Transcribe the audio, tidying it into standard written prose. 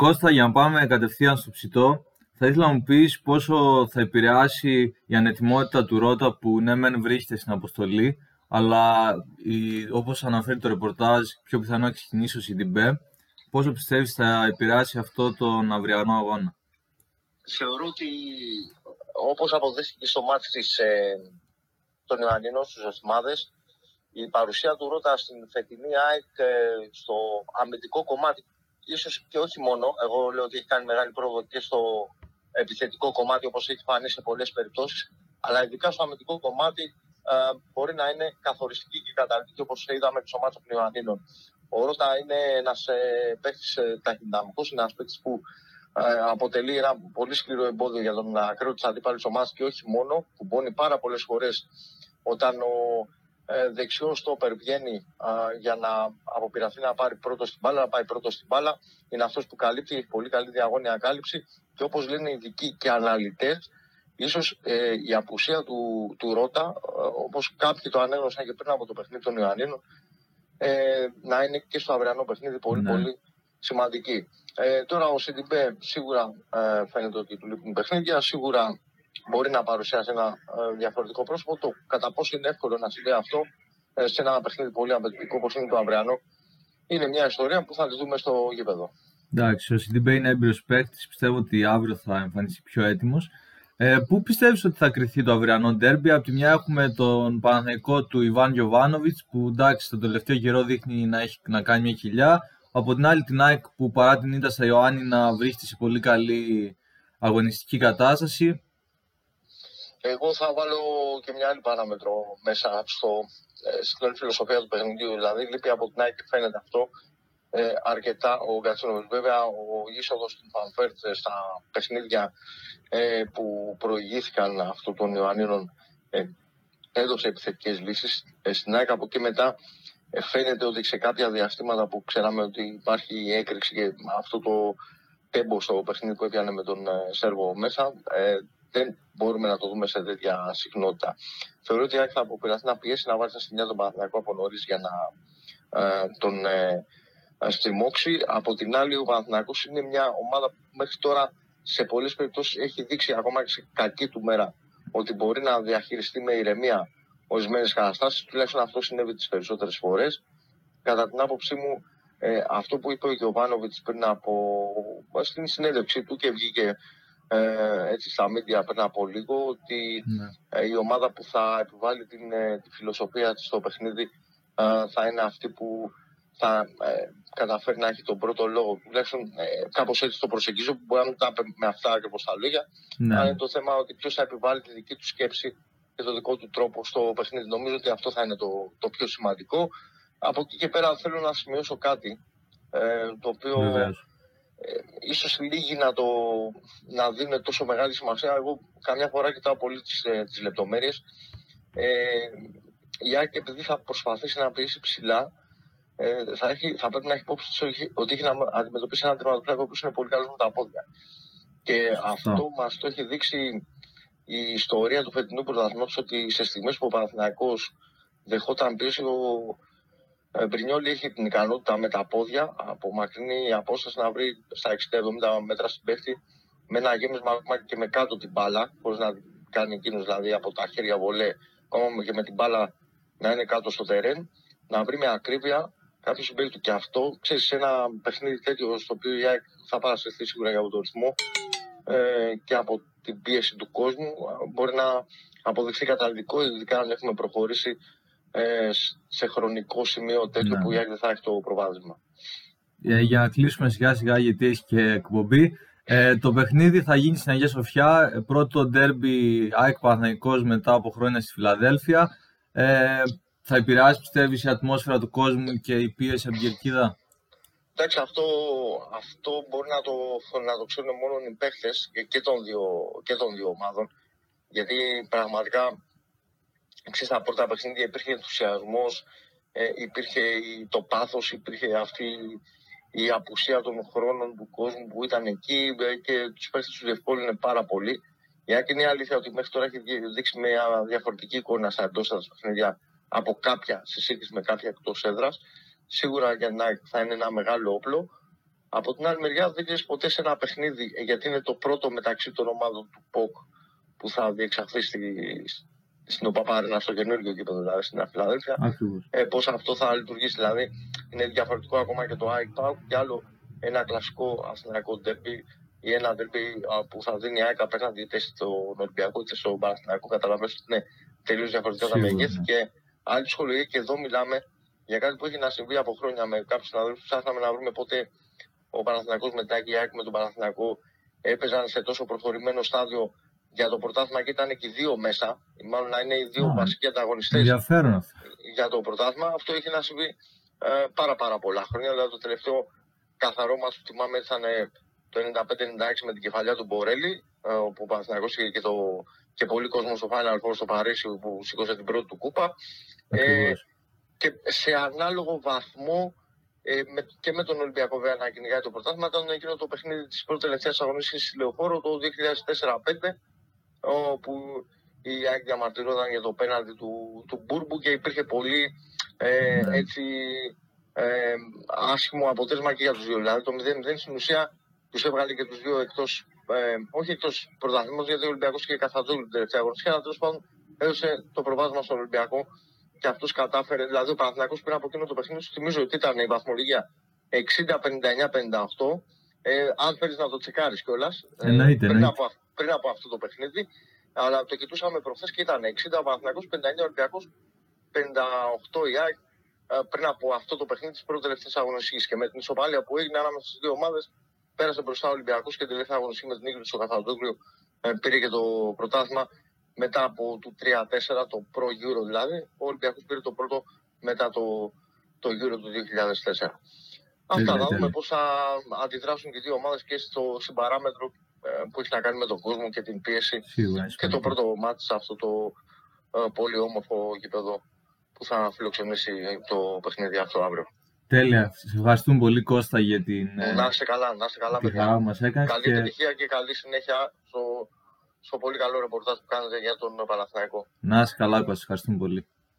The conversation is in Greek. Κώστα, για να πάμε κατευθείαν στο ψητό, θα ήθελα να μου πεις πόσο θα επηρεάσει η ανετοιμότητα του Ρώτα που ναι μεν βρίσκεται στην αποστολή, αλλά όπως αναφέρει το ρεπορτάζ, πιο πιθανό να ξεκινήσει ο Σιντιμπέ. Πόσο πιστεύεις θα επηρεάσει αυτό τον αυριανό αγώνα? Θεωρώ ότι όπως αποδείχθηκε στο μάτς των Ιωαννίνων στους εθιμάδες, η παρουσία του Ρώτα στην φετινή ΑΕΚ στο αμυντικό κομμάτι, ίσως και όχι μόνο, εγώ λέω ότι έχει κάνει μεγάλη πρόοδο και στο επιθετικό κομμάτι, όπως έχει φανεί σε πολλές περιπτώσεις, αλλά ειδικά στο αμυντικό κομμάτι μπορεί να είναι καθοριστική και καταλυτική, όπως είδαμε στο μάτσο των Ιωαννίνων. Ο Ρώτα είναι ένας παίκτης ταχυδυναμικός, ένας παίκτης που αποτελεί ένα πολύ σκληρό εμπόδιο για τον ακραίο της αντίπαλης ομάδας και όχι μόνο, που μπώνει πάρα πολλές φορές όταν ο δεξιός στόπερ βγαίνει για να αποπειραθεί να πάρει πρώτο στην μπάλα, είναι αυτός που καλύπτει, έχει πολύ καλή διαγώνια κάλυψη και όπως λένε ειδικοί και αναλυτές, ίσως η απουσία του Ρώτα, όπως κάποιοι το ανέγνωσαν και πριν από το παιχνίδι των Ιωαννίνων, να είναι και στο αυριανό παιχνίδι πολύ πολύ σημαντική. Τώρα ο Σιντιμπέ σίγουρα φαίνεται ότι του λείπουν παιχνίδια, σίγουρα μπορεί να παρουσιάσει ένα διαφορετικό πρόσωπο. Το κατά πόσο είναι εύκολο να συμβεί αυτό σε ένα παιχνίδι πολύ απαιτητικό όπως είναι το αυριανό, είναι μια ιστορία που θα τη δούμε στο γήπεδο. Εντάξει, ο Σιντιμπέ είναι έμπειρος παίκτης, πιστεύω ότι αύριο θα εμφανιστεί πιο έτοιμος. Πού πιστεύεις ότι θα κριθεί το αυριανό ντέρμπι? Από τη μια έχουμε τον Παναθηναϊκό του Ιβάν Γιοβάνοβιτ, που εντάξει, τον τελευταίο καιρό δείχνει να κάνει μια κοιλιά. Από την άλλη την ΑΕΚ που παρά την ήττα στα Ιωάννινα βρίσκεται σε πολύ καλή αγωνιστική κατάσταση. Εγώ θα βάλω και μια άλλη παράμετρο μέσα στην φιλοσοφία του παιχνιδιού. Δηλαδή, λείπει από την ΑΕΚ και φαίνεται αυτό αρκετά ο Γκατσίνοβιτς. Βέβαια, ο είσοδος του Φανφέρτ στα παιχνίδια που προηγήθηκαν αυτού των Ιωαννίνων έδωσε επιθετικές λύσεις. Στην ΑΕΚ από εκεί μετά φαίνεται ότι σε κάποια διαστήματα που ξέραμε ότι υπάρχει έκρηξη και αυτό το τέμπο στο παιχνίδι που έπιανε με τον Σέρβο μέσα, δεν μπορούμε να το δούμε σε τέτοια συχνότητα. Θεωρώ ότι θα αποπειραθεί να πιέσει να βάλει στην μια τον Παναθηναϊκό από νωρίς για να τον στριμώξει. Από την άλλη, ο Παναθηναϊκός είναι μια ομάδα που μέχρι τώρα σε πολλές περιπτώσεις έχει δείξει ακόμα και σε κακή του μέρα ότι μπορεί να διαχειριστεί με ηρεμία ορισμένες καταστάσεις. Τουλάχιστον αυτό συνέβη τις περισσότερες φορές. Κατά την άποψή μου, αυτό που είπε ο Γιοβάνοβιτς πριν στην συνέντευξή του και βγήκε έτσι στα μίντια πριν από λίγο, ότι η ομάδα που θα επιβάλλει τη φιλοσοφία της στο παιχνίδι θα είναι αυτή που θα καταφέρει να έχει τον πρώτο λόγο. Κάπως έτσι το προσεγγίζω, που μπορεί να τα πει με αυτά ακριβώς τα λόγια. Αλλά είναι το θέμα ότι ποιος θα επιβάλλει τη δική του σκέψη και τον δικό του τρόπο στο παιχνίδι. Νομίζω ότι αυτό θα είναι το πιο σημαντικό. Από εκεί και πέρα θέλω να σημειώσω κάτι το οποίο ίσως λίγοι να δίνουν τόσο μεγάλη σημασία. Εγώ καμιά φορά κοιτάω πολύ τις λεπτομέρειες. Η ΑΕΚ, επειδή θα προσπαθήσει να πιέσει ψηλά, θα πρέπει να έχει υπόψη ότι έχει να αντιμετωπίσει έναν τερματοφύλακα που είναι πολύ καλός με τα πόδια. Και αυτό μας το έχει δείξει η ιστορία του φετινού πρωταθλήματος, ότι σε στιγμές που ο Παναθηναϊκός δεχόταν πίεση, ο Μπρινιόλ έχει την ικανότητα με τα πόδια, απομακρύνει απόσταση να βρει στα 60-70 μέτρα στην παίχτη με ένα γέμισμα και με κάτω την μπάλα, χωρίς να κάνει εκείνος δηλαδή από τα χέρια βολέ, ακόμα και με την μπάλα να είναι κάτω στο τερέν, να βρει με ακρίβεια κάποιο συμπαίχτη του. Και αυτό, ξέρεις, σε ένα παιχνίδι τέτοιο στο οποίο η ΑΕΚ θα παρασυρθεί σίγουρα από τον ρυθμό και από την πίεση του κόσμου, μπορεί να αποδειχθεί καταλυτικό, ειδικά αν έχουμε προχωρήσει σε χρονικό σημείο τέτοιο που η ΑΕΚ δεν θα έχει το προβάδισμα. Για να κλείσουμε σιγά σιγά, γιατί έχει και εκπομπή, το παιχνίδι θα γίνει στην Αγία Σοφιά, πρώτο ντέρμπι ΑΕΚ Παναθηναϊκός μετά από χρόνια στη Φιλαδέλφια. Θα επηρεάσει, πιστεύεις, η ατμόσφαιρα του κόσμου και η πίεση από την κερκίδα? Εντάξει, αυτό μπορεί να το ξέρουν μόνο οι παίχτες και των δύο ομάδων, γιατί πραγματικά στα πρώτα παιχνίδια υπήρχε ενθουσιασμός, υπήρχε το πάθος, υπήρχε αυτή η απουσία των χρόνων του κόσμου που ήταν εκεί και τους παίχτες τους διευκόλυνε πάρα πολύ. Η ΑΕΚ, είναι αλήθεια ότι μέχρι τώρα έχει δείξει μια διαφορετική εικόνα στα εντός έδρας παιχνίδια από κάποια σε σύγκριση με κάποια εκτός έδρας. Σίγουρα για να θα είναι ένα μεγάλο όπλο. Από την άλλη μεριά δεν λες ποτέ σε ένα παιχνίδι, γιατί είναι το πρώτο μεταξύ των ομάδων του ΠΟΚ που θα διεξαχθεί στην ΟΠΑΠΑΡΕΝΑ, στο καινούργιο γήπεδο, δηλαδή στην Φιλαδέλφια. Πώς αυτό θα λειτουργήσει, δηλαδή είναι διαφορετικό ακόμα και το ΑΕΚ ΠΑΟΚ και άλλο ένα κλασικό αθηναϊκό ντέρμπι ή ένα ντέρμπι που θα δίνει ΑΕΚ απέναντι είτε στον Ολυμπιακό είτε στον Παναθηναϊκό. Καταλαβαίνεις ότι είναι τελείως διαφορετικά τα μεγέθη και άλλη σχολή. Και εδώ μιλάμε για κάτι που έχει να συμβεί από χρόνια με κάποιους συναδέλφους. Ψάχναμε να βρούμε πότε ο Παναθηναϊκός μετά και η ΑΕΚ με τον Παναθηναϊκό έπαιζαν σε τόσο προχωρημένο στάδιο για το πρωτάθλημα και ήταν και οι δύο μέσα, μάλλον να είναι οι δύο βασικοί ανταγωνιστές για το πρωτάθλημα. Αυτό είχε να συμβεί πάρα πολλά χρόνια. Δηλαδή το τελευταίο καθαρό μας που θυμάμαι ήταν το 95-96 με την κεφαλιά του Μπορέλη, όπου ο Παναθηναϊκός είχε και πολλοί κόσμο στο Final Four στο Παρίσι που σήκωσε την πρώτη του κούπα. Και σε ανάλογο βαθμό και με τον Ολυμπιακό βέβαια να κυνηγάει το πρωτάθλημα, ήταν εκείνο το παιχνίδι της πρώτης τελευταίας αγωνίστικης στη Λεωφόρο το 2004-05, όπου η ΑΕΚ διαμαρτυρόταν για το πέναλτι του Μπούρμπου και υπήρχε πολύ άσχημο αποτέλεσμα και για τους δύο. Δηλαδή το 0-0 στην ουσία τους έβγαλε και τους δύο εκτός, όχι εκτός πρωταθλήματος, γιατί ο Ολυμπιακός είχε καθαρίσει την τελευταία αγωνιστική, αλλά τέλος πάντων έδωσε το προβάδισμα στον Ολυμπιακό. Και αυτός κατάφερε, δηλαδή ο Παναθηναϊκός πριν από εκείνο το παιχνίδι, σου θυμίζω ότι ήταν η βαθμολογία 60-59-58. Αν θέλεις να το τσεκάρεις κιόλας, πριν από αυτό το παιχνίδι, αλλά το κοιτούσαμε προχθές και ήταν 60 ο Παναθηναϊκός, 59 ο Ολυμπιακός, 58 η ΑΕΚ, πριν από αυτό το παιχνίδι της πρώτης τελευταίας αγωνιστικής. Και με την ισοπαλία που έγινε ανάμεσα στις δύο ομάδες, πέρασε μπροστά ο Ολυμπιακός και την τελευταία αγωνιστική με την νίκη του στο Καθαροτόγλιο πήρε και το πρωτάθλημα. Μετά από το 3-4, το προ-Euro δηλαδή, ο Ολυμπιακός πήρε το πρώτο μετά το Euro του 2004. Αυτά θα δούμε πώς θα αντιδράσουν και οι δύο ομάδες και στο συμπαράμετρο που έχει να κάνει με τον κόσμο και την πίεση. Σίγουρα, και το πρώτο μάτς σε αυτό το πολύ όμορφο γήπεδο που θα φιλοξενήσει το παιχνίδι αυτό αύριο. Τέλεια. Σας ευχαριστούμε πολύ, Κώστα, για την να είστε καλά παιδιά. Καλή επιτυχία και καλή συνέχεια στο πολύ καλό ρεπορτάζ που κάνετε για τον Παναθηναϊκό. Να είσαι καλά, Κώστα. Ευχαριστούμε πολύ.